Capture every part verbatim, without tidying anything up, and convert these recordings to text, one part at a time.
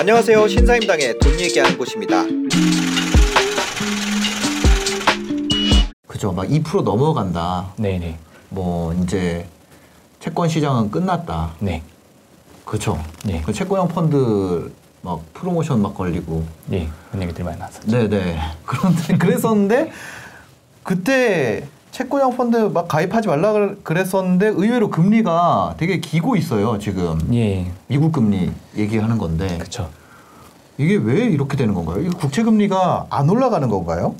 안녕하세요. 신사임당의 돈 얘기하는 곳입니다. 그죠. 막 이 퍼센트 넘어간다. 네네. 뭐 이제 채권 시장은 끝났다. 네. 그렇죠. 네. 그 채권형 펀드 막 프로모션 막 걸리고. 네. 그런 얘기들이 많이 나왔었죠. 네네. 그런데 그랬었는데 그때 채권형 펀드 막 가입하지 말라 그랬었는데 의외로 금리가 되게 기고 있어요 지금. 예. 미국 금리 얘기하는 건데. 그렇죠. 이게 왜 이렇게 되는 건가요? 이거 국채 금리가 안 올라가는 건가요?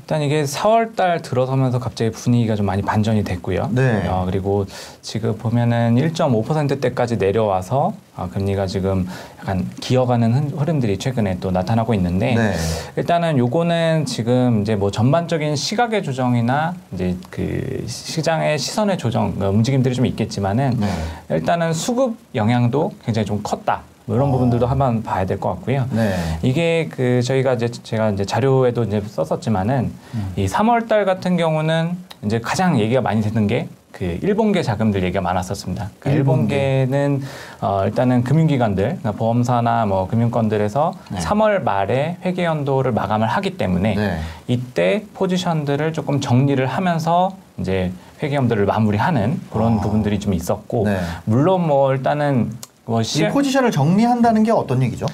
일단 이게 사월달 들어서면서 갑자기 분위기가 좀 많이 반전이 됐고요. 네. 어, 그리고 지금 보면은 일 점 오 퍼센트대까지 내려와서 어, 금리가 지금 약간 기어가는 흐름들이 최근에 또 나타나고 있는데, 네. 일단은 요거는 지금 이제 뭐 전반적인 시각의 조정이나 이제 그 시장의 시선의 조정 움직임들이 좀 있겠지만은, 네. 일단은 수급 영향도 굉장히 좀 컸다. 이런 어. 부분들도 한번 봐야 될 것 같고요. 네. 이게 그 저희가 이제 제가 이제 자료에도 이제 썼었지만은 음. 이 삼월달 같은 경우는 이제 가장 얘기가 많이 되는 게 그 일본계 자금들 얘기가 많았었습니다. 그러니까 일본계. 일본계는 어 일단은 금융기관들, 그러니까 보험사나 뭐 금융권들에서, 네. 삼월 말에 회계 연도를 마감을 하기 때문에, 네. 이때 포지션들을 조금 정리를 하면서 이제 회계연도를 마무리하는 그런 어. 부분들이 좀 있었고, 네. 물론 뭐 일단은 뭐 이 포지션을 정리한다는 게 어떤 얘기죠?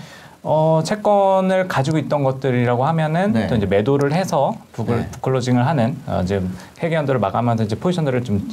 어, 채권을 가지고 있던 것들이라고 하면은, 네. 또 이제 매도를 해서 부글, 네. 부클로징을 하는, 어, 이제 회계연도를 마감하면서 이제 포지션들을 좀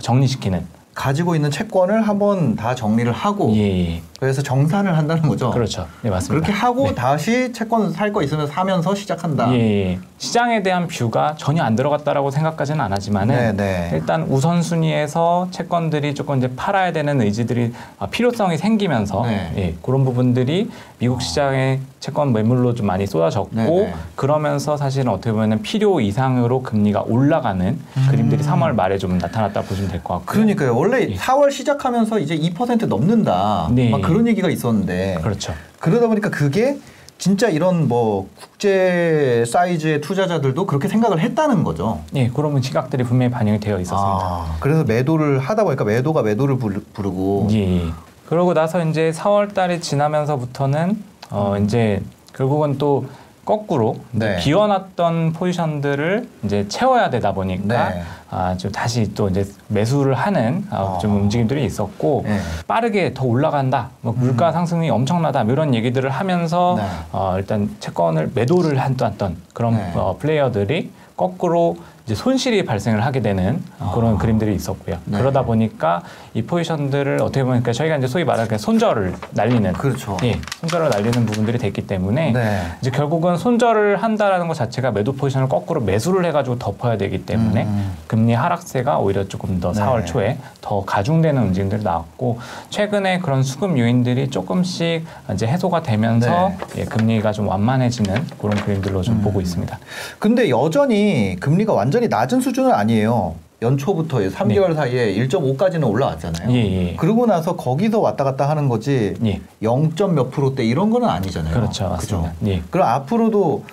정리시키는. 가지고 있는 채권을 한번 다 정리를 하고, 예, 예. 그래서 정산을 한다는 거죠. 그렇죠. 네, 맞습니다. 그렇게 하고, 네. 다시 채권 살 거 있으면 사면서 시작한다. 예, 예. 시장에 대한 뷰가 전혀 안 들어갔다라고 생각까지는 안 하지만은, 네, 네. 일단 우선순위에서 채권들이 조금 이제 팔아야 되는 의지들이 필요성이 생기면서, 네. 예, 그런 부분들이 미국 시장의 채권 매물로 좀 많이 쏟아졌고, 네, 네. 그러면서 사실은 어떻게 보면 필요 이상으로 금리가 올라가는 음. 그림들이 삼월 말에 좀 나타났다 보시면 될 것 같고. 그러니까요. 원래, 예. 사월 시작하면서 이제 이 퍼센트 넘는다. 네. 막 그런 얘기가 있었는데. 그렇죠. 그러다 보니까 그게 진짜 이런 뭐 국제 사이즈의 투자자들도 그렇게 생각을 했다는 거죠. 예, 그런 시각들이 분명히 반영이 되어 있었습니다. 아, 그래서 매도를 하다 보니까 매도가 매도를 부르고. 예. 그러고 나서 이제 사월 달이 지나면서부터는 어, 이제 결국은 또 거꾸로, 네. 비워놨던 포지션들을 이제 채워야 되다 보니까, 네. 아, 좀 다시 또 이제 매수를 하는 어, 좀 움직임들이 있었고, 네. 빠르게 더 올라간다, 뭐 물가 음. 상승이 엄청나다 이런 얘기들을 하면서, 네. 어, 일단 채권을 매도를 했던 그런, 네. 어, 플레이어들이 거꾸로 이제 손실이 발생을 하게 되는 그런 아. 그림들이 있었고요. 네. 그러다 보니까 이 포지션들을 어떻게 보니까 저희가 이제 소위 말하는 손절을 날리는, 그렇죠. 예, 손절을 날리는 부분들이 됐기 때문에, 네. 이제 결국은 손절을 한다라는 것 자체가 매도 포지션을 거꾸로 매수를 해가지고 덮어야 되기 때문에 음. 금리 하락세가 오히려 조금 더 사월, 네. 초에 더 가중되는 움직임들이 나왔고, 최근에 그런 수급 요인들이 조금씩 이제 해소가 되면서, 네. 예, 금리가 좀 완만해지는 그런 그림들로 좀 음. 보고 있습니다. 근데 여전히 금리가 완 완전히 낮은 수준은 아니에요. 연초부터 삼 개월, 네. 사이에 일 점 오까지는 올라왔잖아요. 예, 예. 그러고 나서 거기서 왔다 갔다 하는 거지, 예. 영 점 몇 프로대 이런 거는 아니잖아요. 그렇죠. 맞습니다. 그렇죠? 예. 그럼 앞으로도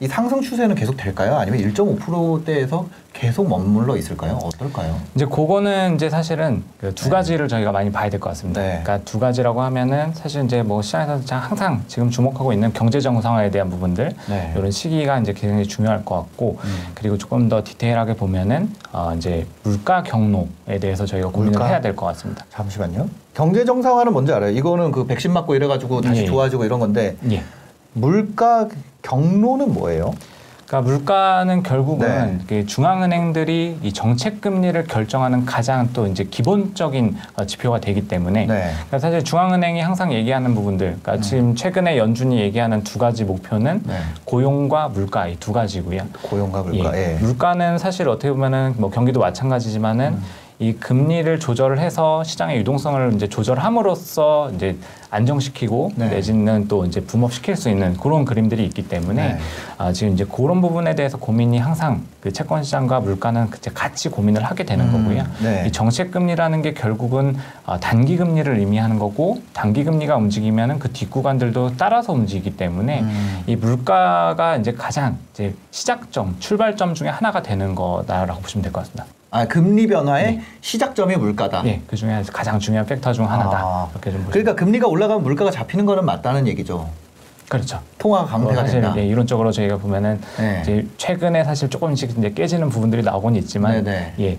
이 상승 추세는 계속 될까요? 아니면 일 점 오 프로대에서 계속 머물러 있을까요? 어떨까요? 이제 그거는 이제 사실은 그 두 가지를, 네. 저희가 많이 봐야 될 것 같습니다. 네. 그러니까 두 가지라고 하면은 사실 이제 뭐 시장에서 항상 지금 주목하고 있는 경제 정상화에 대한 부분들, 네. 이런 시기가 이제 굉장히 중요할 것 같고, 음. 그리고 조금 더 디테일하게 보면은 어 이제 물가 경로에 대해서 저희가 고민을 물가? 해야 될 것 같습니다. 잠시만요. 경제 정상화는 뭔지 알아요? 이거는 그 백신 맞고 이래가지고 다시, 예. 좋아지고 이런 건데, 예. 물가 경로는 뭐예요? 그러니까 물가는 결국은, 네. 중앙은행들이 이 정책금리를 결정하는 가장 또 이제 기본적인 지표가 되기 때문에, 네. 그러니까 사실 중앙은행이 항상 얘기하는 부분들, 그러니까 음. 지금 최근에 연준이 얘기하는 두 가지 목표는, 네. 고용과 물가 이 두 가지고요. 고용과 물가. 예. 예. 물가는 사실 어떻게 보면은 뭐 경기도 마찬가지지만은 음. 이 금리를 조절을 해서 시장의 유동성을 이제 조절함으로써 이제 안정시키고 네. 내지는 또 이제 붐업시킬 수 있는 그런 그림들이 있기 때문에 네. 아, 지금 이제 그런 부분에 대해서 고민이 항상 그 채권 시장과 물가는 같이 고민을 하게 되는 음, 거고요. 네. 이 정책 금리라는 게 결국은 아, 단기 금리를 의미하는 거고 단기 금리가 움직이면은 그 뒷구간들도 따라서 움직이기 때문에 음. 이 물가가 이제 가장 이제 시작점, 출발점 중에 하나가 되는 거다라고 보시면 될 것 같습니다. 아, 금리 변화의 네. 시작점이 물가다. 네, 그 중에 가장 중요한 팩터 중 하나다. 아, 이렇게 좀 그러니까 금리가 올라가면 물가가 잡히는 거는 맞다는 얘기죠. 그렇죠. 통화 강세가 사실 된다. 네, 이론적으로 저희가 보면은 네. 이제 최근에 사실 조금씩 이제 깨지는 부분들이 나오곤 있지만, 네네. 예,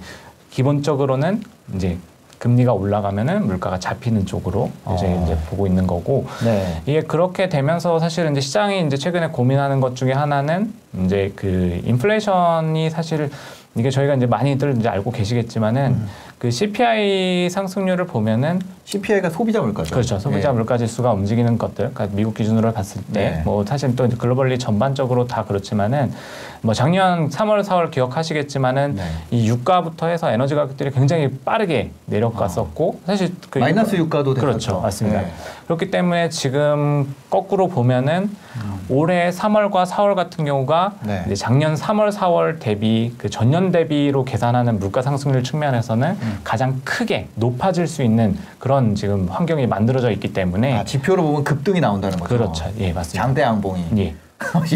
기본적으로는 이제 금리가 올라가면은 물가가 잡히는 쪽으로 어. 이제, 이제 보고 있는 거고, 네. 이게 그렇게 되면서 사실 이제 시장이 이제 최근에 고민하는 것 중에 하나는 이제 그 인플레이션이 사실 이게 저희가 이제 많이들 이제 알고 계시겠지만은 음. 그 씨피아이 상승률을 보면은 씨피아이가 소비자 물가죠. 그렇죠. 소비자 네. 물가 지수가 움직이는 것들, 그러니까 미국 기준으로 봤을 때 뭐 네. 사실 또 이제 글로벌리 전반적으로 다 그렇지만은 뭐 작년 삼월 사월 기억하시겠지만은 네. 이 유가부터 해서 에너지 가격들이 굉장히 빠르게 내려갔었고 아. 사실 그 마이너스 유가도 됐었죠. 그렇죠. 맞습니다. 네. 그렇기 때문에 지금 거꾸로 보면은 음. 올해 삼월과 사월 같은 경우가 네. 이제 작년 삼월 사월 대비 그 전년 대비로 계산하는 물가 상승률 측면에서는 음. 가장 크게 높아질 수 있는 그런 지금 환경이 만들어져 있기 때문에 아, 지표로 보면 급등이 나온다는 거죠. 그렇죠. 예, 맞습니다. 장대양봉이. 예.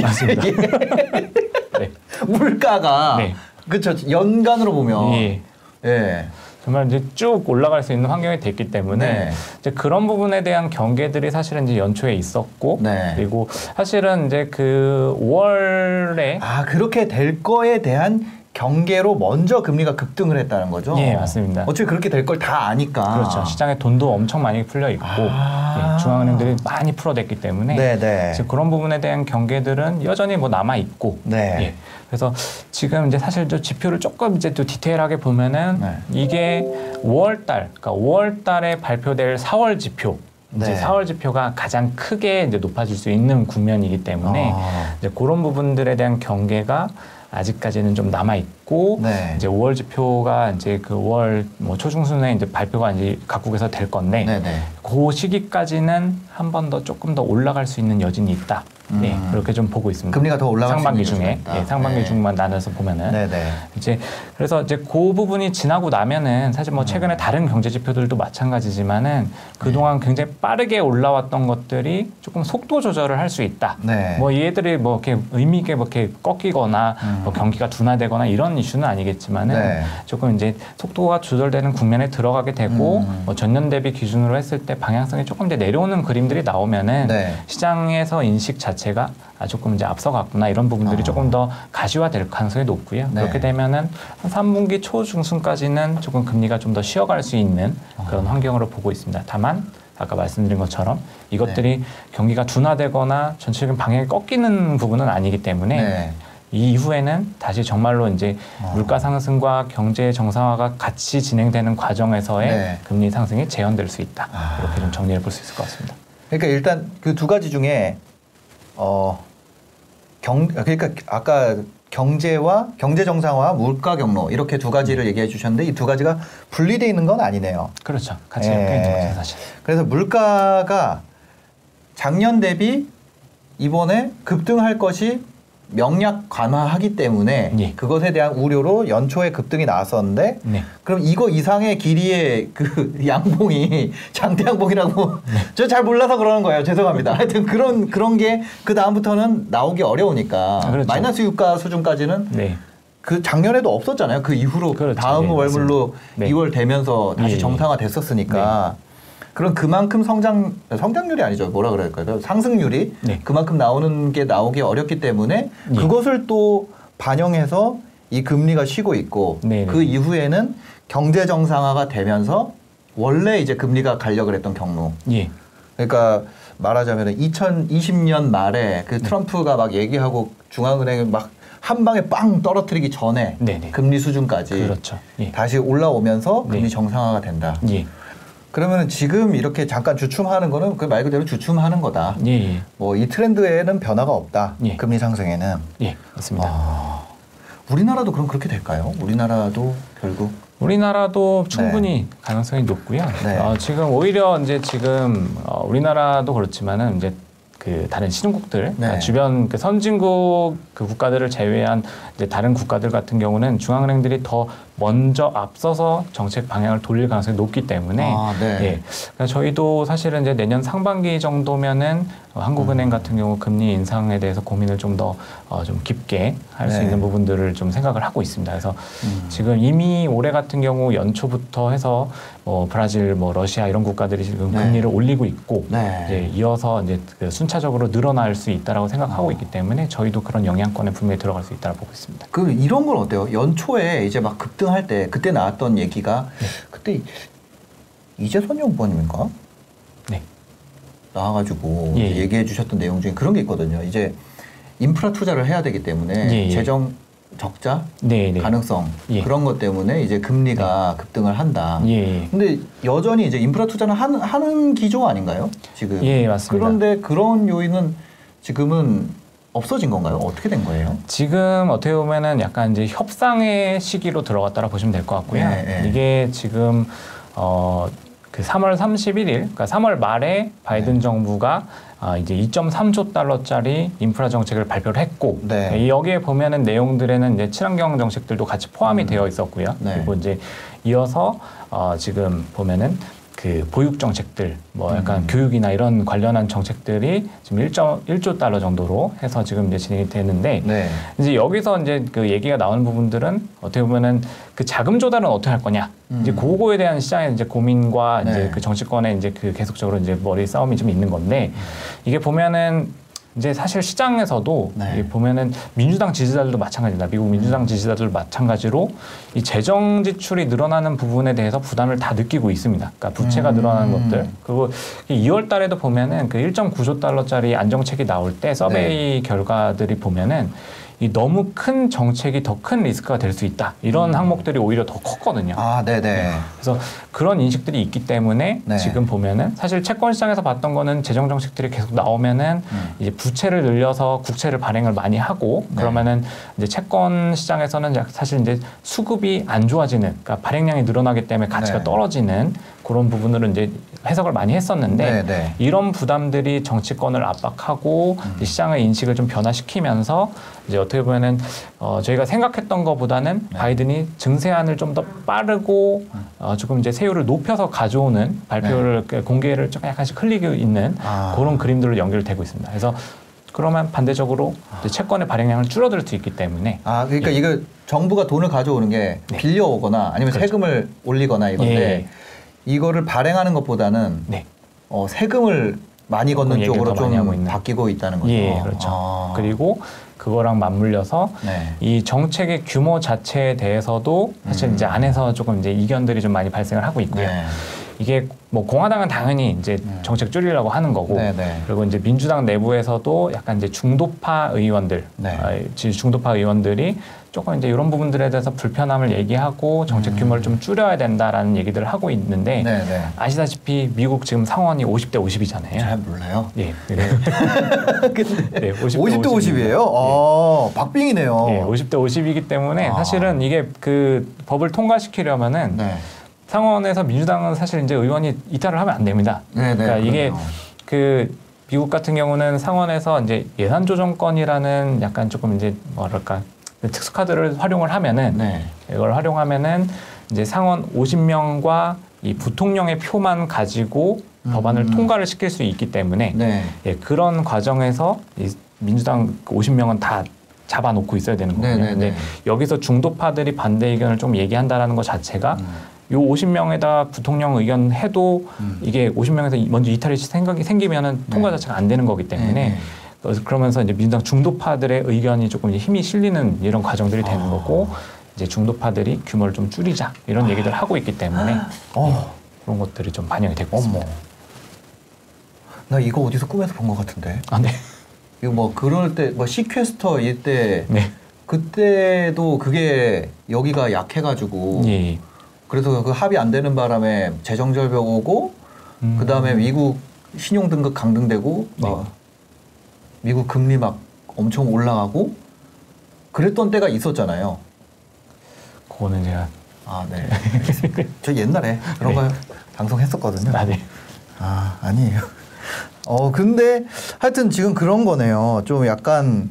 맞습니다. 네. 물가가 네. 그렇죠. 연간으로 보면 예. 예. 정말 이제 쭉 올라갈 수 있는 환경이 됐기 때문에 네. 이제 그런 부분에 대한 경계들이 사실은 이제 연초에 있었고 네. 그리고 사실은 이제 그 오월에 아 그렇게 될 거에 대한 경계로 먼저 금리가 급등을 했다는 거죠? 예, 맞습니다. 어차피 그렇게 될 걸 다 아니까. 그렇죠. 시장에 돈도 엄청 많이 풀려 있고 아~ 예, 중앙은행들이 많이 풀어댔기 때문에 네네. 지금 그런 부분에 대한 경계들은 여전히 뭐 남아 있고. 네. 예, 그래서 지금 이제 사실 저 지표를 조금 이제 또 디테일하게 보면은 네. 이게 오월달, 그러니까 오월달에 발표될 사월 지표. 이제 네. 사월 지표가 가장 크게 이제 높아질 수 있는 국면이기 때문에 아~ 이제 그런 부분들에 대한 경계가 아직까지는 좀 남아 있고 네. 이제 오월 지표가 이제 그 오월 뭐 초중순에 이제 발표가 이제 각국에서 될 건데 네네. 그 시기까지는 한 번 더 조금 더 올라갈 수 있는 여진이 있다. 음. 네, 그렇게 좀 보고 있습니다. 금리가 더 올라갈 상반기 수 있는 중에 예, 상반기 네. 중만 나눠서 보면은 네네. 이제 그래서 이제 그 부분이 지나고 나면은 사실 뭐 최근에 음. 다른 경제 지표들도 마찬가지지만은 그 동안 네. 굉장히 빠르게 올라왔던 것들이 조금 속도 조절을 할 수 있다. 네. 뭐 얘들이 뭐 이렇게 의미 있게 뭐 이렇게 꺾이거나 음. 뭐 경기가 둔화되거나 이런 이슈는 아니겠지만은 네. 조금 이제 속도가 조절되는 국면에 들어가게 되고 음. 뭐 전년 대비 기준으로 했을 때 방향성이 조금 이제 내려오는 그림들이 나오면은 네. 시장에서 인식 자체 제가 조금 이제 앞서갔구나 이런 부분들이 어. 조금 더 가시화될 가능성이 높고요. 네. 그렇게 되면은 한 삼분기 초 중순까지는 조금 금리가 좀 더 쉬어갈 수 있는 어. 그런 환경으로 보고 있습니다. 다만 아까 말씀드린 것처럼 이것들이 네. 경기가 둔화되거나 전체적인 방향이 꺾이는 부분은 아니기 때문에 네. 이 이후에는 다시 정말로 이제 어. 물가 상승과 경제 정상화가 같이 진행되는 과정에서의 네. 금리 상승이 재현될 수 있다. 아. 이렇게 좀 정리해 볼 수 있을 것 같습니다. 그러니까 일단 그 두 가지 중에 어, 경, 그러니까 아까 경제와 경제 정상화, 물가 경로 이렇게 두 가지를 얘기해 주셨는데 이 두 가지가 분리되어 있는 건 아니네요. 그렇죠. 같이 엮여 있는 거죠, 사실. 그래서 물가가 작년 대비 이번에 급등할 것이 명약 관화하기 때문에 예. 그것에 대한 우려로 연초에 급등이 나왔었는데 네. 그럼 이거 이상의 길이의 그 양봉이 장대양봉이라고 네. 저 잘 몰라서 그러는 거예요. 죄송합니다. 하여튼 그런 그런 게 그 다음부터는 나오기 어려우니까 아, 그렇죠. 마이너스 유가 수준까지는 네. 그 작년에도 없었잖아요. 그 이후로 그렇죠. 다음 네, 월물로 네. 이월 되면서 다시 네. 정상화 됐었으니까 네. 그럼 그만큼 성장, 성장률이 아니죠. 뭐라 그래야 할까요? 상승률이 네. 그만큼 나오는 게 나오기 어렵기 때문에 네. 그것을 또 반영해서 이 금리가 쉬고 있고 네. 그 이후에는 경제 정상화가 되면서 원래 이제 금리가 가려고 했던 경로. 네. 그러니까 말하자면 이천이십 년 말에 그 트럼프가 막 얘기하고 중앙은행을 막 한 방에 빵 떨어뜨리기 전에 네. 금리 수준까지 그렇죠. 네. 다시 올라오면서 금리 네. 정상화가 된다. 네. 그러면 지금 이렇게 잠깐 주춤하는 거는 그 말 그대로 주춤하는 거다. 예, 예. 뭐 이 트렌드에는 변화가 없다. 예. 금리 상승에는. 예, 맞습니다. 아, 우리나라도 그럼 그렇게 될까요? 우리나라도 결국 우리나라도 충분히 네. 가능성이 높고요. 네. 어, 지금 오히려 이제 지금 어, 우리나라도 그렇지만은 이제 그 다른 신흥국들, 네. 주변 그 선진국 그 국가들을 제외한 이제 다른 국가들 같은 경우는 중앙은행들이 더 먼저 앞서서 정책 방향을 돌릴 가능성이 높기 때문에 아, 네. 예. 그러니까 저희도 사실은 이제 내년 상반기 정도면은 어, 한국은행 음. 같은 경우 금리 인상에 대해서 고민을 좀 더 어, 좀 깊게 할 수 네. 있는 부분들을 좀 생각을 하고 있습니다. 그래서 음. 지금 이미 올해 같은 경우 연초부터 해서 뭐 브라질, 뭐 러시아 이런 국가들이 지금 네. 금리를 올리고 있고 네. 이제 이어서 이제 그 순차적으로 늘어날 수 있다라고 생각하고 어. 있기 때문에 저희도 그런 영향권에 분명히 들어갈 수 있다라고 보고 있습니다. 그 이런 건 어때요? 연초에 이제 막 급등 할 때 그때 나왔던 얘기가 네. 그때 이재선 연구원님인가 네. 나와가지고 예, 예. 얘기해 주셨던 내용 중에 그런 게 있거든요. 이제 인프라 투자를 해야 되기 때문에 예, 예. 재정 적자 네, 네. 가능성 예. 그런 것 때문에 이제 금리가 네. 급등을 한다. 예, 예. 근데 여전히 이제 인프라 투자는 하는, 하는 기조 아닌가요? 지금 예, 맞습니다. 그런데 그런 요인은 지금은 없어진 건가요? 어떻게 된 거예요? 지금 어떻게 보면은 약간 이제 협상의 시기로 들어갔다라 보시면 될 것 같고요. 예, 예. 이게 지금 어, 그 삼월 삼십일일, 그러니까 삼월 말에 바이든 예. 정부가 아, 이제 이점삼조 달러짜리 인프라 정책을 발표를 했고 네. 여기에 보면은 내용들에는 이제 친환경 정책들도 같이 포함이 음. 되어 있었고요. 네. 그리고 이제 이어서 어, 지금 보면은. 그 보육 정책들, 뭐 약간 음. 교육이나 이런 관련한 정책들이 지금 일조 달러 정도로 해서 지금 이제 진행이 되는데 네. 이제 여기서 이제 그 얘기가 나오는 부분들은 어떻게 보면은 그 자금 조달은 어떻게 할 거냐 음. 이제 그거에 대한 시장의 이제 고민과 네. 이제 그 정치권의 이제 그 계속적으로 이제 머리 싸움이 좀 있는 건데 음. 이게 보면은. 이제 사실 시장에서도 네. 보면은 민주당 지지자들도 마찬가지입니다. 미국 민주당 지지자들도 마찬가지로 이 재정 지출이 늘어나는 부분에 대해서 부담을 다 느끼고 있습니다. 그러니까 부채가 음. 늘어나는 것들. 그리고 이월 달에도 보면은 그 일점구조 달러짜리 안정책이 나올 때 서베이 네. 결과들이 보면은 이 너무 큰 정책이 더 큰 리스크가 될 수 있다. 이런 음. 항목들이 오히려 더 컸거든요. 아, 네네. 그래서 그런 인식들이 있기 때문에 네. 지금 보면은 사실 채권 시장에서 봤던 거는 재정 정책들이 계속 나오면은 음. 이제 부채를 늘려서 국채를 발행을 많이 하고 네. 그러면은 이제 채권 시장에서는 사실 이제 수급이 안 좋아지는, 그러니까 발행량이 늘어나기 때문에 가치가 네. 떨어지는 그런 부분으로 이제 해석을 많이 했었는데 네네. 이런 부담들이 정치권을 압박하고 음. 시장의 인식을 좀 변화시키면서 이제 어떻게 보면은 어, 저희가 생각했던 것보다는 네. 바이든이 증세안을 좀 더 빠르고 어, 조금 이제 세율을 높여서 가져오는 발표를 네. 공개를 좀 약간씩 흘리고 있는 아. 그런 그림들로 연결되고 있습니다. 그래서 그러면 반대적으로 이제 채권의 발행량을 줄어들 수 있기 때문에 아 그러니까 예. 이거 정부가 돈을 가져오는 게 네. 빌려오거나 아니면 그렇죠. 세금을 올리거나 이건데. 예. 이거를 발행하는 것보다는 네. 어, 세금을 많이 걷는 쪽으로 좀 많이 바뀌고 있다는 거죠. 예, 그렇죠. 아. 그리고 그거랑 맞물려서 네. 이 정책의 규모 자체에 대해서도 사실 음. 이제 안에서 조금 이제 이견들이 좀 많이 발생을 하고 있고요. 네. 이게 뭐 공화당은 당연히 이제 네. 정책 줄이려고 하는 거고, 네, 네. 그리고 이제 민주당 내부에서도 약간 이제 중도파 의원들, 네. 어, 중도파 의원들이 조금 이제 이런 부분들에 대해서 불편함을 얘기하고 정책 규모를 좀 줄여야 된다라는 얘기들을 하고 있는데 네네. 아시다시피 미국 지금 상원이 오십대 오십이잖아요. 잘 몰라요. 예. 네. 네, 오십대 오십이에요? 아, 예. 박빙이네요. 예, 오십대 오십이기 때문에 아. 사실은 이게 그 법을 통과시키려면은 네. 상원에서 민주당은 사실 이제 의원이 이탈을 하면 안 됩니다. 네네, 그러니까 그럼요. 이게 그 미국 같은 경우는 상원에서 이제 예산 조정권이라는 약간 조금 이제 뭐랄까 특수카드를 활용을 하면은 네. 이걸 활용하면은 이제 상원 오십명과 이 부통령의 표만 가지고 음. 법안을 통과를 시킬 수 있기 때문에 네. 예, 그런 과정에서 이 민주당 오십명은 다 잡아놓고 있어야 되는 거거든요. 네, 네, 네. 근데 여기서 중도파들이 반대 의견을 좀 얘기한다라는 것 자체가 음. 요 오십명에다 부통령 의견 해도 음. 이게 오십명에서 먼저 이탈이 생각이 생기면은 통과 네. 자체가 안 되는 거기 때문에. 네, 네. 그러면서 이제 민주당 중도파들의 의견이 조금 이제 힘이 실리는 이런 과정들이 되는 아. 거고 이제 중도파들이 규모를 좀 줄이자 이런 아. 얘기들 하고 있기 때문에 아. 그런 것들이 좀 반영이 되고 어머. 있습니다. 나 이거 어디서 꿈에서 본 것 같은데. 아 네. 이거 뭐 그럴 때 뭐 시퀘스터 이때 네. 그때도 그게 여기가 약해가지고 예. 그래서 그 합의 안 되는 바람에 재정절벽 오고 음. 그 다음에 미국 신용 등급 강등되고. 네. 막 미국 금리 막 엄청 올라가고 그랬던 때가 있었잖아요. 그거는 제가 아, 네. 알겠습니다. 저 옛날에 그런 네. 거 방송했었거든요. 아, 네. 아, 아니에요. 어, 근데 하여튼 지금 그런 거네요. 좀 약간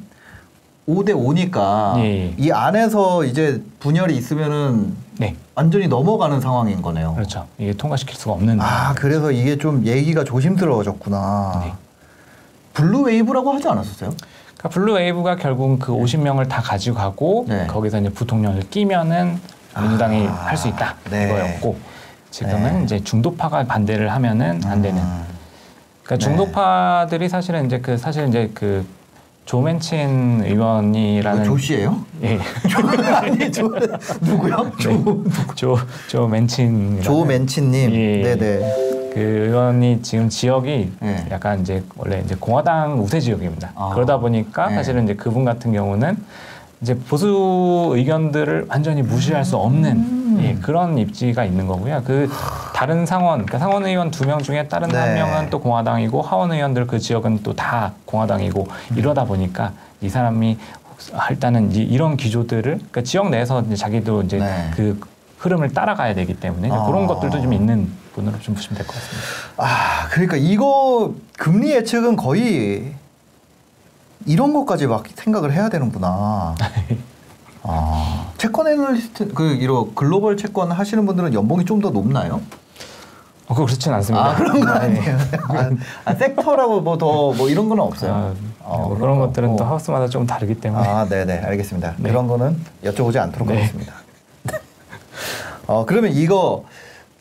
오 대 오니까 네. 이 안에서 이제 분열이 있으면은 네. 완전히 넘어가는 상황인 거네요. 그렇죠. 이게 통과시킬 수가 없는. 아, 그래서 이게 좀 얘기가 조심스러워졌구나. 네. 블루 웨이브라고 하지 않았었어요? 그러니까 블루 웨이브가 결국은 그 네. 오십 명을 다 가지고 가고 네. 거기서 이제 부통령을 끼면은 민주당이 아, 할 수 있다. 네. 이거였고 지금은 네. 이제 중도파가 반대를 하면은 안 되는. 음. 그러니까 중도파들이 사실은 이제 그 사실 이제 그 조맨친 의원이라는 조씨예요? 예. 아니 조 누구요? 조 조맨친 조맨친님. 예. 네네. 그 의원이 지금 지역이 네. 약간 이제 원래 이제 공화당 우세 지역입니다. 아. 그러다 보니까 네. 사실은 이제 그분 같은 경우는 이제 보수 의견들을 완전히 무시할 수 없는 음. 예, 그런 입지가 있는 거고요. 그 다른 상원, 그러니까 상원 의원 두 명 중에 다른 네. 한 명은 또 공화당이고 하원 의원들 그 지역은 또 다 공화당이고 음. 이러다 보니까 이 사람이 일단은 이제 이런 기조들을 그러니까 지역 내에서 이제 자기도 이제 네. 그 흐름을 따라가야 되기 때문에 그러니까 아. 그런 것들도 좀 있는 분으로 좀 보시면 될 것 같습니다. 아, 그러니까 이거 금리 예측은 거의 이런 것까지 막 생각을 해야 되는구나. 아, 채권 애널리스트, 그, 이런 글로벌 채권 하시는 분들은 연봉이 좀 더 높나요? 어, 그거 그렇진 않습니다. 아, 그런 거 아니에요. 아, 아, 섹터라고 뭐 더, 뭐 이런 거는 없어요. 아, 어, 그런, 그런 것들은 어. 또 하우스마다 좀 다르기 때문에. 아, 네네. 알겠습니다. 네. 그런 거는 여쭤보지 않도록 네. 하겠습니다. 어, 그러면 이거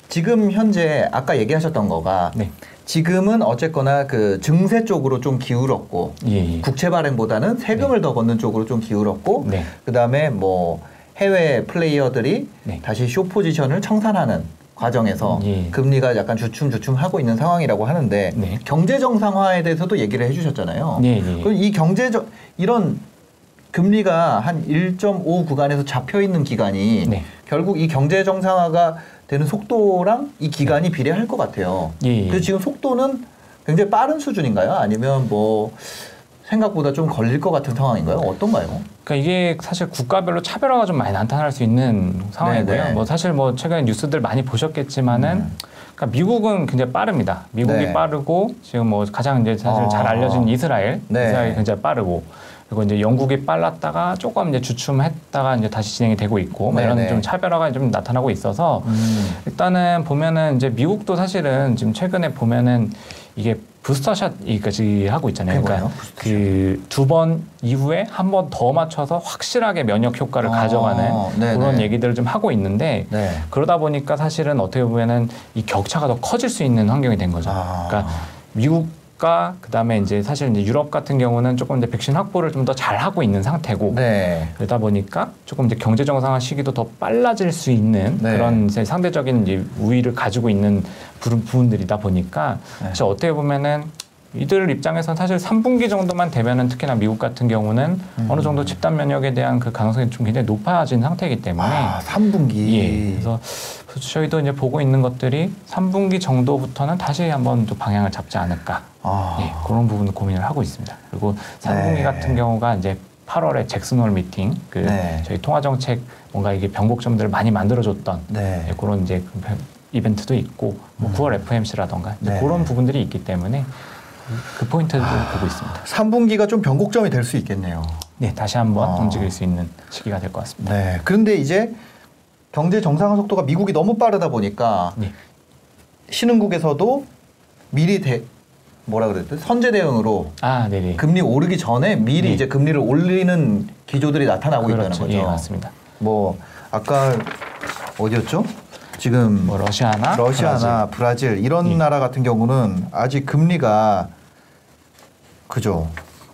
지금 현재 아까 얘기하셨던 거가 네. 지금은 어쨌거나 그 증세 쪽으로 좀 기울었고 예, 예. 국채 발행보다는 세금을 네. 더 걷는 쪽으로 좀 기울었고 네. 그다음에 뭐 해외 플레이어들이 네. 다시 숏 포지션을 청산하는 과정에서 예. 금리가 약간 주춤주춤 하고 있는 상황이라고 하는데 네. 경제 정상화에 대해서도 얘기를 해주셨잖아요. 예, 예. 그럼 이 경제적 이런 금리가 한 일 점 오 구간에서 잡혀 있는 기간이 네. 결국 이 경제 정상화가 되는 속도랑 이 기간이 네. 비례할 것 같아요. 예, 예. 그래서 지금 속도는 굉장히 빠른 수준인가요? 아니면 뭐 생각보다 좀 걸릴 것 같은 상황인가요? 어떤가요? 그러니까 이게 사실 국가별로 차별화가 좀 많이 나타날 수 있는 상황이고요. 네네. 뭐 사실 뭐 최근에 뉴스들 많이 보셨겠지만은 음. 그러니까 미국은 굉장히 빠릅니다. 미국이 네. 빠르고 지금 뭐 가장 이제 사실 아. 잘 알려진 이스라엘, 네. 이스라엘이 굉장히 빠르고. 그리고 이제 영국이 빨랐다가 조금 이제 주춤했다가 이제 다시 진행이 되고 있고 뭐 이런 좀 차별화가 좀 나타나고 있어서 음. 일단은 보면은 이제 미국도 사실은 지금 최근에 보면은 이게 부스터샷까지 하고 있잖아요. 그러니까요. 그러니까 그 두 번 이후에 한 번 더 맞춰서 확실하게 면역 효과를 아, 가져가는 네네. 그런 얘기들을 좀 하고 있는데 네. 그러다 보니까 사실은 어떻게 보면은 이 격차가 더 커질 수 있는 환경이 된 거죠. 아. 그러니까 미국 그 다음에 이제 사실 이제 유럽 같은 경우는 조금 이제 백신 확보를 좀 더 잘 하고 있는 상태고 네. 그러다 보니까 조금 이제 경제 정상화 시기도 더 빨라질 수 있는 네. 그런 이제 상대적인 이제 우위를 가지고 있는 부분들이다 보니까 네. 사실 어떻게 보면은 이들 입장에서는 사실 삼 분기 정도만 되면은 특히나 미국 같은 경우는 음. 어느 정도 집단 면역에 대한 그 가능성이 좀 굉장히 높아진 상태이기 때문에 아, 삼 분기 예. 그래서 저희도 이제 보고 있는 것들이 삼 분기 정도부터는 다시 한번 또 방향을 잡지 않을까 아. 예, 그런 부분을 고민을 하고 있습니다. 그리고 삼 분기 네. 같은 경우가 이제 팔월에 잭슨홀 미팅 그 네. 저희 통화 정책 뭔가 이게 변곡점들을 많이 만들어줬던 네. 예, 그런 이제 이벤트도 있고 뭐 구월 에프엠씨라던가 네. 그런 부분들이 있기 때문에. 그 포인트를 아, 보고 있습니다. 삼 분기가 좀 변곡점이 될 수 있겠네요. 네, 다시 한번 아. 움직일 수 있는 시기가 될 것 같습니다. 네, 그런데 이제 경제 정상화 속도가 미국이 너무 빠르다 보니까 네. 신흥국에서도 미리 대, 뭐라 그랬대? 선제 대응으로 아, 네네. 금리 오르기 전에 미리 네. 이제 금리를 올리는 기조들이 나타나고 그렇죠. 있다는 거죠. 예, 맞습니다. 뭐 아까 어디였죠? 지금 뭐 러시아나, 러시아나 브라질, 브라질 이런 예. 나라 같은 경우는 아직 금리가 그죠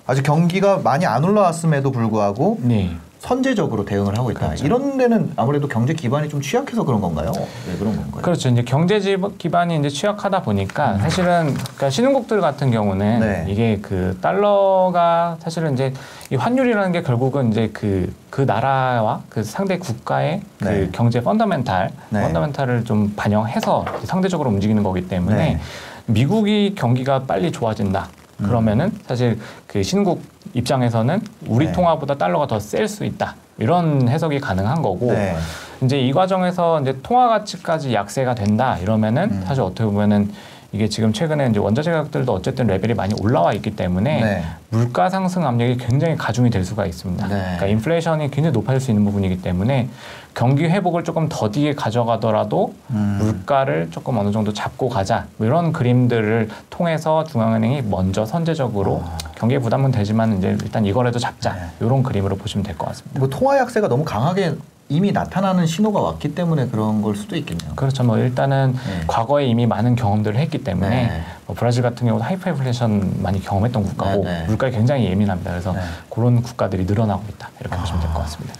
아직 경기가 많이 안 올라왔음에도 불구하고 네. 선제적으로 대응을 하고 있다. 그렇죠. 이런 데는 아무래도 경제 기반이 좀 취약해서 그런 건가요? 왜 그런 건가요? 그렇죠. 이제 경제 기반이 이제 취약하다 보니까 음. 사실은 그러니까 신흥국들 같은 경우는 네. 이게 그 달러가 사실은 이제 이 환율이라는 게 결국은 이제 그, 그 나라와 그 상대 국가의 네. 그 경제 펀더멘탈, 네. 펀더멘탈을 좀 반영해서 상대적으로 움직이는 거기 때문에 네. 미국이 경기가 빨리 좋아진다. 그러면은 사실 그 신국 입장에서는 우리 네. 통화보다 달러가 더 셀 수 있다. 이런 해석이 가능한 거고 네. 이제 이 과정에서 이제 통화 가치까지 약세가 된다. 이러면은 음. 사실 어떻게 보면은 이게 지금 최근에 이제 원자재 가격들도 어쨌든 레벨이 많이 올라와 있기 때문에 네. 물가 상승 압력이 굉장히 가중이 될 수가 있습니다. 네. 그러니까 인플레이션이 굉장히 높아질 수 있는 부분이기 때문에 경기 회복을 조금 더디게 가져가더라도 음. 물가를 조금 어느 정도 잡고 가자 이런 그림들을 통해서 중앙은행이 먼저 선제적으로 아. 경기에 부담은 되지만 이제 일단 이거라도 잡자 네. 이런 그림으로 보시면 될 것 같습니다. 뭐 통화 약세가 너무 강하게 이미 나타나는 신호가 왔기 때문에 그런 걸 수도 있겠네요. 그렇죠. 뭐 일단은 네. 과거에 이미 많은 경험들을 했기 때문에 네. 뭐 브라질 같은 경우도 하이퍼인플레이션 많이 경험했던 국가고 네. 물가에 굉장히 예민합니다. 그래서 네. 그런 국가들이 늘어나고 있다. 이렇게 아... 보시면 될 것 같습니다.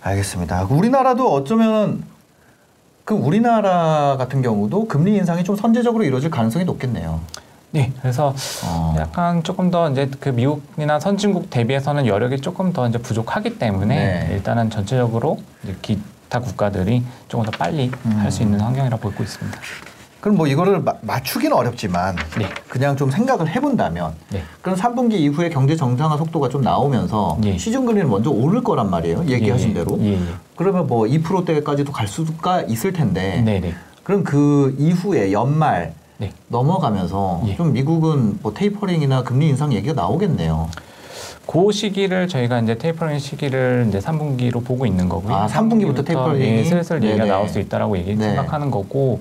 알겠습니다. 우리나라도 어쩌면 그 우리나라 같은 경우도 금리 인상이 좀 선제적으로 이루어질 가능성이 높겠네요. 네, 그래서 어. 약간 조금 더 이제 그 미국이나 선진국 대비해서는 여력이 조금 더 이제 부족하기 때문에 네. 일단은 전체적으로 이제 기타 국가들이 조금 더 빨리 음. 할 수 있는 환경이라고 보고 있습니다. 그럼 뭐 이거를 마, 맞추기는 어렵지만 네. 그냥 좀 생각을 해본다면 네. 그럼 삼 분기 이후에 경제 정상화 속도가 좀 나오면서 예. 시중금리는 먼저 오를 거란 말이에요. 얘기하신 예. 대로. 예. 그러면 뭐 이 퍼센트대까지도 갈 수가 있을 텐데 네, 네. 그럼 그 이후에 연말 네. 넘어가면서 예. 좀 미국은 뭐 테이퍼링이나 금리 인상 얘기가 나오겠네요. 그 시기를 저희가 이제 테이퍼링 시기를 이제 삼 분기로 보고 있는 거고요. 아, 삼 분기부터, 삼 분기부터 테이퍼링이 슬슬 네네. 얘기가 나올 수 있다라고 얘기 네. 생각하는 거고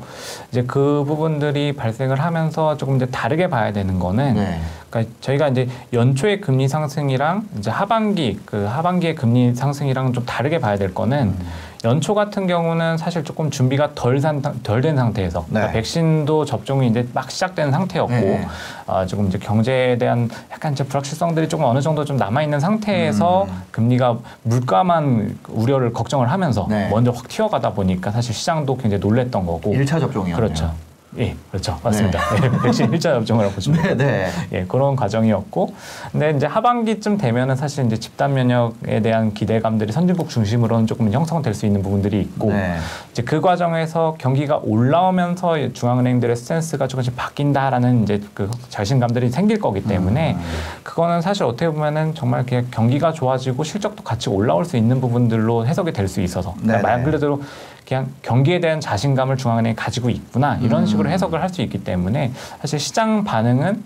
이제 그 부분들이 발생을 하면서 조금 이제 다르게 봐야 되는 거는 네. 그러니까 저희가 이제 연초의 금리 상승이랑 이제 하반기 그 하반기의 금리 상승이랑 좀 다르게 봐야 될 거는 음. 연초 같은 경우는 사실 조금 준비가 덜 산, 덜 된 상태에서 네. 그러니까 백신도 접종이 이제 막 시작된 상태였고 네. 어, 조금 이제 경제에 대한 약간 이제 불확실성들이 조금 어느 정도 좀 남아 있는 상태에서 음. 금리가 물가만 우려를 걱정을 하면서 네. 먼저 확 튀어가다 보니까 사실 시장도 굉장히 놀랬던 거고 일 차 접종이요. 그렇죠. 예, 그렇죠. 맞습니다. 네. 예, 백신 일 차 접종이라고 보시면 돼요. 네, 네. 예, 그런 과정이었고. 근데 이제 하반기쯤 되면은 사실 이제 집단 면역에 대한 기대감들이 선진국 중심으로는 조금 형성될 수 있는 부분들이 있고, 네. 이제 그 과정에서 경기가 올라오면서 중앙은행들의 스탠스가 조금씩 바뀐다라는 이제 그 자신감들이 생길 거기 때문에, 음. 그거는 사실 어떻게 보면은 정말 그냥 경기가 좋아지고 실적도 같이 올라올 수 있는 부분들로 해석이 될 수 있어서. 그러니까 말 그대로 그냥 경기에 대한 자신감을 중앙은행이 가지고 있구나. 이런 음. 식으로 해석을 할 수 있기 때문에 사실 시장 반응은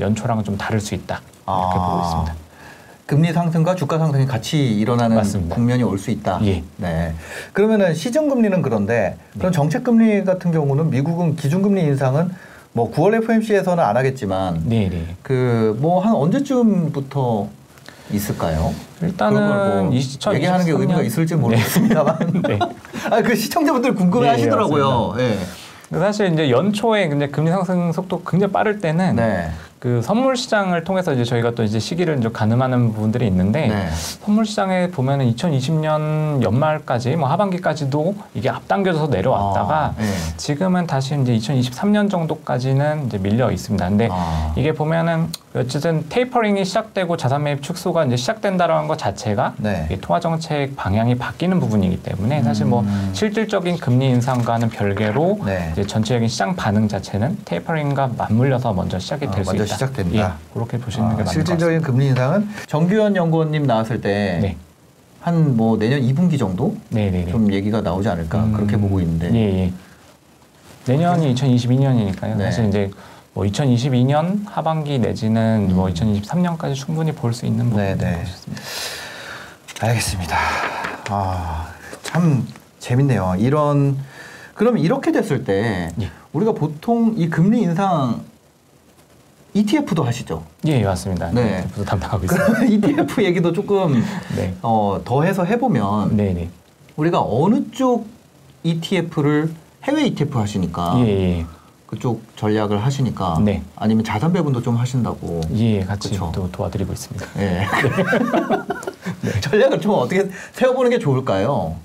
연초랑은 좀 다를 수 있다 이렇게 아, 보고 있습니다. 금리 상승과 주가 상승이 같이 일어나는 맞습니다. 국면이 올 수 있다. 예. 네. 그러면은 시중금리는 그런데 그럼 네. 정책금리 같은 경우는 미국은 기준금리 인상은 뭐 구월 에프엠씨에서는 안 하겠지만 네, 네. 그 뭐 한 언제쯤부터 있을까요? 일단은 뭐 얘기하는 게 의미가 있을지 모르겠습니다만 네. 네. 아, 그 시청자분들 궁금해하시더라고요. 네, 네. 사실 이제 연초에 근데 금리 상승 속도 굉장히 빠를 때는 네. 그 선물 시장을 통해서 이제 저희가 또 이제 시기를 이제 가늠하는 부분들이 있는데 네. 선물 시장에 보면은 이천이십 년 연말까지 뭐 하반기까지도 이게 앞당겨져서 내려왔다가 아, 네. 지금은 다시 이제 이천이십삼 년 정도까지는 이제 밀려 있습니다. 근데 아. 이게 보면은 어쨌든 테이퍼링이 시작되고 자산 매입 축소가 이제 시작된다라는 것 자체가 네. 통화 정책 방향이 바뀌는 부분이기 때문에 사실 뭐 음. 실질적인 금리 인상과는 별개로 네. 이제 전체적인 시장 반응 자체는 테이퍼링과 맞물려서 먼저 시작이 될 수 있다. 시작된다. 예, 그렇게 보시는 아, 게 맞는 것 같습니다. 실질적인 금리 인상은 정규현 연구원님 나왔을 때 네. 한 뭐 내년 이 분기 정도 네, 네, 네. 좀 얘기가 나오지 않을까 음, 그렇게 보고 있는데 예, 예. 내년이 이천이십이 년이니까요. 네. 사실 이제 뭐 이천이십이 년 하반기 내지는 음. 뭐 이천이십삼 년까지 충분히 볼 수 있는 부분인 것 같습니다. 알겠습니다. 아, 참 재밌네요. 이런 그럼 이렇게 됐을 때 예. 우리가 보통 이 금리 인상 이티에프도 하시죠? 예, 맞습니다. 네. 이티에프도 담당하고 있습니다. 이티에프 얘기도 조금 네. 어, 더해서 해보면 네네. 우리가 어느 쪽 이티에프를 해외 이티에프 하시니까 예예. 그쪽 전략을 하시니까 네. 아니면 자산 배분도 좀 하신다고 예, 같이 그쵸? 또 도와드리고 있습니다. 예. 네. 네. 전략을 좀 어떻게 세워보는 게 좋을까요?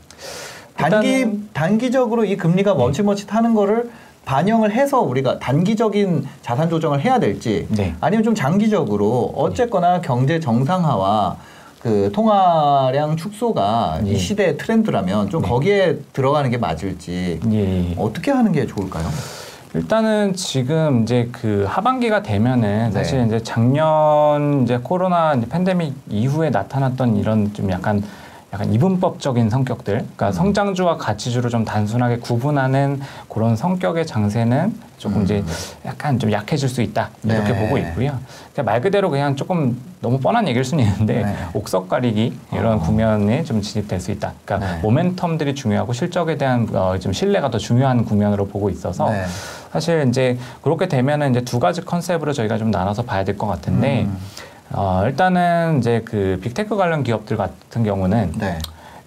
단기, 단기적으로 이 금리가 머칫머칫하는 거를 반영을 해서 우리가 단기적인 자산 조정을 해야 될지 네. 아니면 좀 장기적으로 어쨌거나 경제 정상화와 그 통화량 축소가 예. 이 시대의 트렌드라면 좀 네. 거기에 들어가는 게 맞을지 예. 어떻게 하는 게 좋을까요? 일단은 지금 이제 그 하반기가 되면은 사실 네. 이제 작년 이제 코로나 이제 팬데믹 이후에 나타났던 이런 좀 약간 약간 이분법적인 성격들, 그러니까 음. 성장주와 가치주로 좀 단순하게 구분하는 그런 성격의 장세는 조금 음. 이제 약간 좀 약해질 수 있다 이렇게 네. 보고 있고요. 그러니까 말 그대로 그냥 조금 너무 뻔한 얘기일 수는 있는데 네. 옥석 가리기 이런 어. 국면에 좀 진입될 수 있다. 그러니까 네. 모멘텀들이 중요하고 실적에 대한 어, 좀 신뢰가 더 중요한 국면으로 보고 있어서. 네. 사실 이제 그렇게 되면은 이제 두 가지 컨셉으로 저희가 좀 나눠서 봐야 될 것 같은데 음. 어, 일단은 이제 그 빅테크 관련 기업들 같은 경우는 네.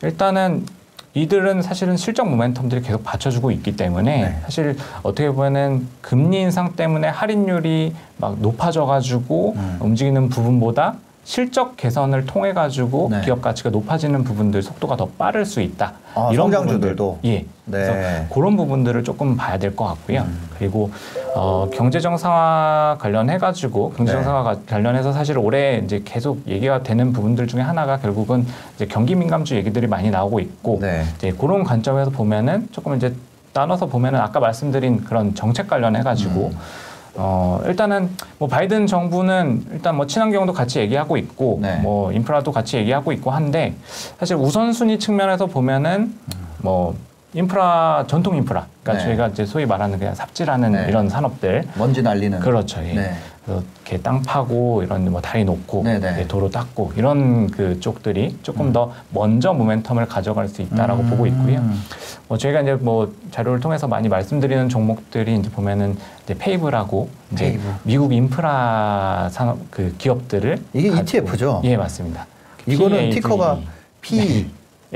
일단은 이들은 사실은 실적 모멘텀들이 계속 받쳐주고 있기 때문에 네. 사실 어떻게 보면은 금리 인상 때문에 할인율이 막 높아져가지고 음. 움직이는 부분보다 실적 개선을 통해 가지고 네. 기업 가치가 높아지는 부분들 속도가 더 빠를 수 있다. 아, 이런 성장주들도 부분들, 예. 네. 그래서 그런 부분들을 조금 봐야 될 것 같고요. 음. 그리고 어, 경제 정상화 관련해 가지고 경제 정상화 네. 관련해서 사실 올해 이제 계속 얘기가 되는 부분들 중에 하나가 결국은 이제 경기 민감주 얘기들이 많이 나오고 있고 네. 이제 그런 관점에서 보면은 조금 이제 나눠서 보면은 아까 말씀드린 그런 정책 관련해 가지고. 음. 어, 일단은, 뭐, 바이든 정부는 일단 뭐, 친환경도 같이 얘기하고 있고, 네. 뭐, 인프라도 같이 얘기하고 있고 한데, 사실 우선순위 측면에서 보면은, 뭐, 인프라, 전통 인프라. 그러니까 네. 저희가 이제 소위 말하는 그냥 삽질하는 네. 이런 산업들. 먼지 날리는. 그렇죠. 예. 네. 이렇게 땅 파고, 이런 뭐, 다리 놓고, 예, 도로 닦고, 이런 그 쪽들이 조금 음. 더 먼저 모멘텀을 가져갈 수 있다라고 음. 보고 있고요. 뭐, 저희가 이제 뭐, 자료를 통해서 많이 말씀드리는 종목들이 이제 보면은, 이제 페이브라고, 이제 페이브. 미국 인프라 산업, 그 기업들을. 이게 가지고, 이티에프죠? 예, 맞습니다. 이거는 피에이디. 티커가 피.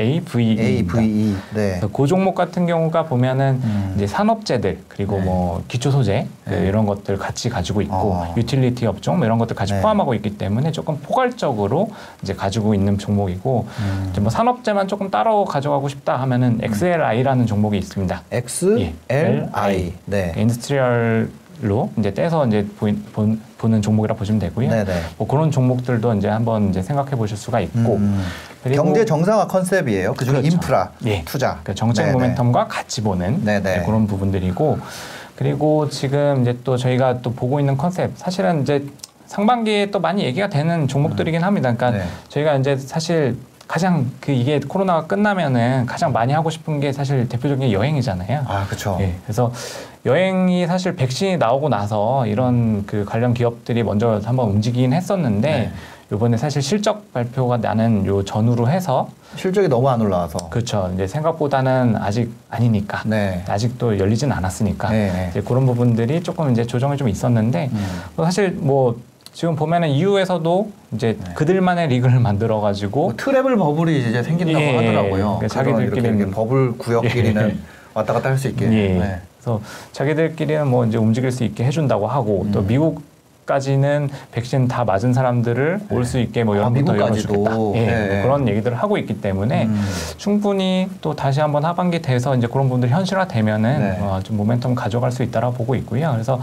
에이브이. 에이브이. 네. 그 종목 같은 경우가 보면은 음. 이제 산업재들 그리고 네. 뭐 기초 소재 네. 그 이런 것들 같이 가지고 있고 어. 유틸리티 업종 뭐 이런 것들 같이 네. 포함하고 있기 때문에 조금 포괄적으로 이제 가지고 있는 종목이고 음. 이제 뭐 산업재만 조금 따로 가져가고 싶다 하면은 엑스엘아이라는 종목이 있습니다. 엑스엘아이. 예. 네. 인더스트리얼 로 이제 떼서 이제 보인, 본, 보는 종목이라 보시면 되고요. 네네. 뭐 그런 종목들도 이제 한번 이제 생각해 보실 수가 있고 음. 그리고 경제 정상화 컨셉이에요. 그중에 그렇죠. 인프라 예. 투자, 그 정책 네네. 모멘텀과 같이 보는 네네. 그런 부분들이고 그리고 지금 이제 또 저희가 또 보고 있는 컨셉 사실은 이제 상반기에 또 많이 얘기가 되는 종목들이긴 합니다. 그러니까 네. 저희가 이제 사실 가장 그 이게 코로나가 끝나면은 가장 많이 하고 싶은 게 사실 대표적인 게 여행이잖아요. 아 그렇죠. 예. 그래서 여행이 사실 백신이 나오고 나서 이런 그 관련 기업들이 먼저 한번 움직이긴 했었는데 네. 이번에 사실 실적 발표가 나는 요 전후로 해서 실적이 너무 안 올라와서 그렇죠. 이제 생각보다는 아직 아니니까 네. 아직도 열리진 않았으니까 네. 이제 그런 부분들이 조금 이제 조정이 좀 있었는데 음. 사실 뭐. 지금 보면은 이유에서도 이제 네. 그들만의 리그를 만들어가지고 뭐 트래블 버블이 이제 생긴다고 예, 하더라고요. 그러니까 자기들끼리 이렇게 버블 구역끼리는 예. 왔다 갔다 할 수 있게. 예. 네. 그래서 자기들끼리는 뭐 이제 움직일 수 있게 해준다고 하고 음. 또 미국까지는 백신 다 맞은 사람들을 네. 올 수 있게 뭐 이런 것도 열어주겠다. 예. 네. 뭐 그런 얘기들을 하고 있기 때문에 음. 충분히 또 다시 한번 하반기 돼서 이제 그런 부분들 현실화되면은 네. 어, 좀 모멘텀 가져갈 수 있다라고 보고 있고요. 그래서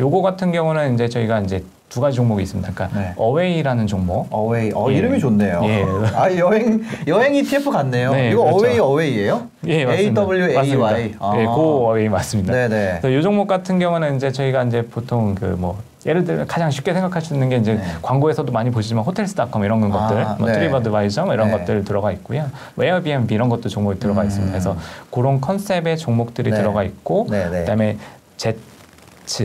요거 같은 경우는 이제 저희가 이제 두 가지 종목이 있습니다. 그러니까 네. 어웨이라는 종목. 어웨이. 어, 예. 이름이 좋네요. 예. 아 여행 여행 이티에프 같네요. 네, 이거 그렇죠. 어웨이 어웨이예요? 예 맞습니다. 에이 더블유 에이 와이. 아. 예, 고 어웨이 맞습니다. 네네. 그래서 이 종목 같은 경우는 이제 저희가 이제 보통 그 뭐 예를 들면 가장 쉽게 생각할 수 있는 게 이제 네. 광고에서도 많이 보시지만 호텔스닷컴 이런 아, 것들, 뭐 네. 트립어드바이저 뭐 이런 네. 것들 들어가 있고요. 뭐 에어비앤비 이런 것도 종목이 들어가 음. 있습니다. 그래서 그런 컨셉의 종목들이 네. 들어가 있고, 네, 네. 그다음에 제트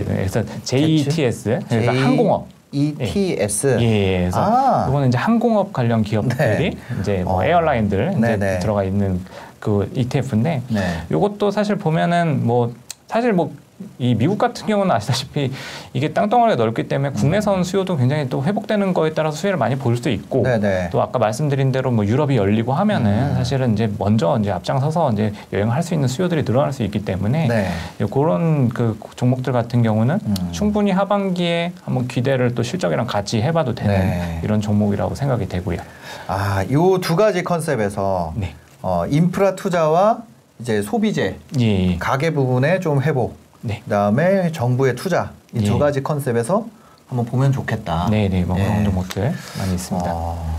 그래서 제이이티에스, 그래서 항공업. 이티에스. 예, 예. 그래서 아. 이거는 이제 항공업 관련 기업들이 네. 이제 뭐 어. 에어라인들 이제 네네. 들어가 있는 그 이티에프인데, 네. 이것도 사실 보면은 뭐 사실 뭐 이 미국 같은 경우는 아시다시피 이게 땅덩어리가 넓기 때문에 국내선 수요도 굉장히 또 회복되는 거에 따라서 수혜를 많이 볼 수도 있고, 네네. 또 아까 말씀드린 대로 뭐 유럽이 열리고 하면은 음. 사실은 이제 먼저 이제 앞장서서 이제 여행할 수 있는 수요들이 늘어날 수 있기 때문에 네. 그런 그 종목들 같은 경우는 음. 충분히 하반기에 한번 기대를 또 실적이랑 같이 해봐도 되는 네. 이런 종목이라고 생각이 되고요. 아, 요 두 가지 컨셉에서 네. 어, 인프라 투자와 이제 소비재, 예. 가계 부분에 좀 회복. 네. 그다음에 정부의 투자 이 두 예. 가지 컨셉에서 한번 보면 좋겠다. 네네, 뭐 예. 그런 종목들 많이 있습니다. 어,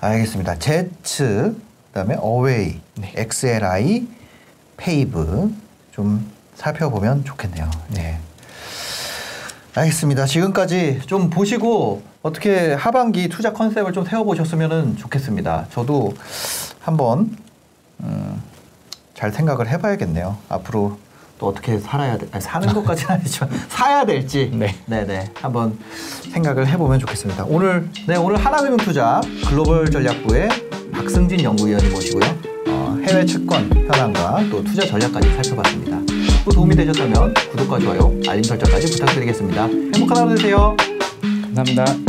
알겠습니다. 제츠, 그다음에 어웨이, 네. 엑스엘아이, 페이브 좀 살펴보면 좋겠네요. 네. 알겠습니다. 지금까지 좀 보시고 어떻게 하반기 투자 컨셉을 좀 세워보셨으면 좋겠습니다. 저도 한번 음, 잘 생각을 해봐야겠네요. 앞으로 또 어떻게 살아야 돼? 아니, 사는 것까지는 아니지만 사야 될지 네. 네네 한번 생각을 해보면 좋겠습니다. 오늘 네 오늘 하나금융투자 글로벌 전략부의 박승진 연구위원이 모시고요. 어, 해외 채권 현황과 또 투자 전략까지 살펴봤습니다. 또 도움이 되셨다면 구독과 좋아요, 알림 설정까지 부탁드리겠습니다. 행복한 하루 되세요. 감사합니다.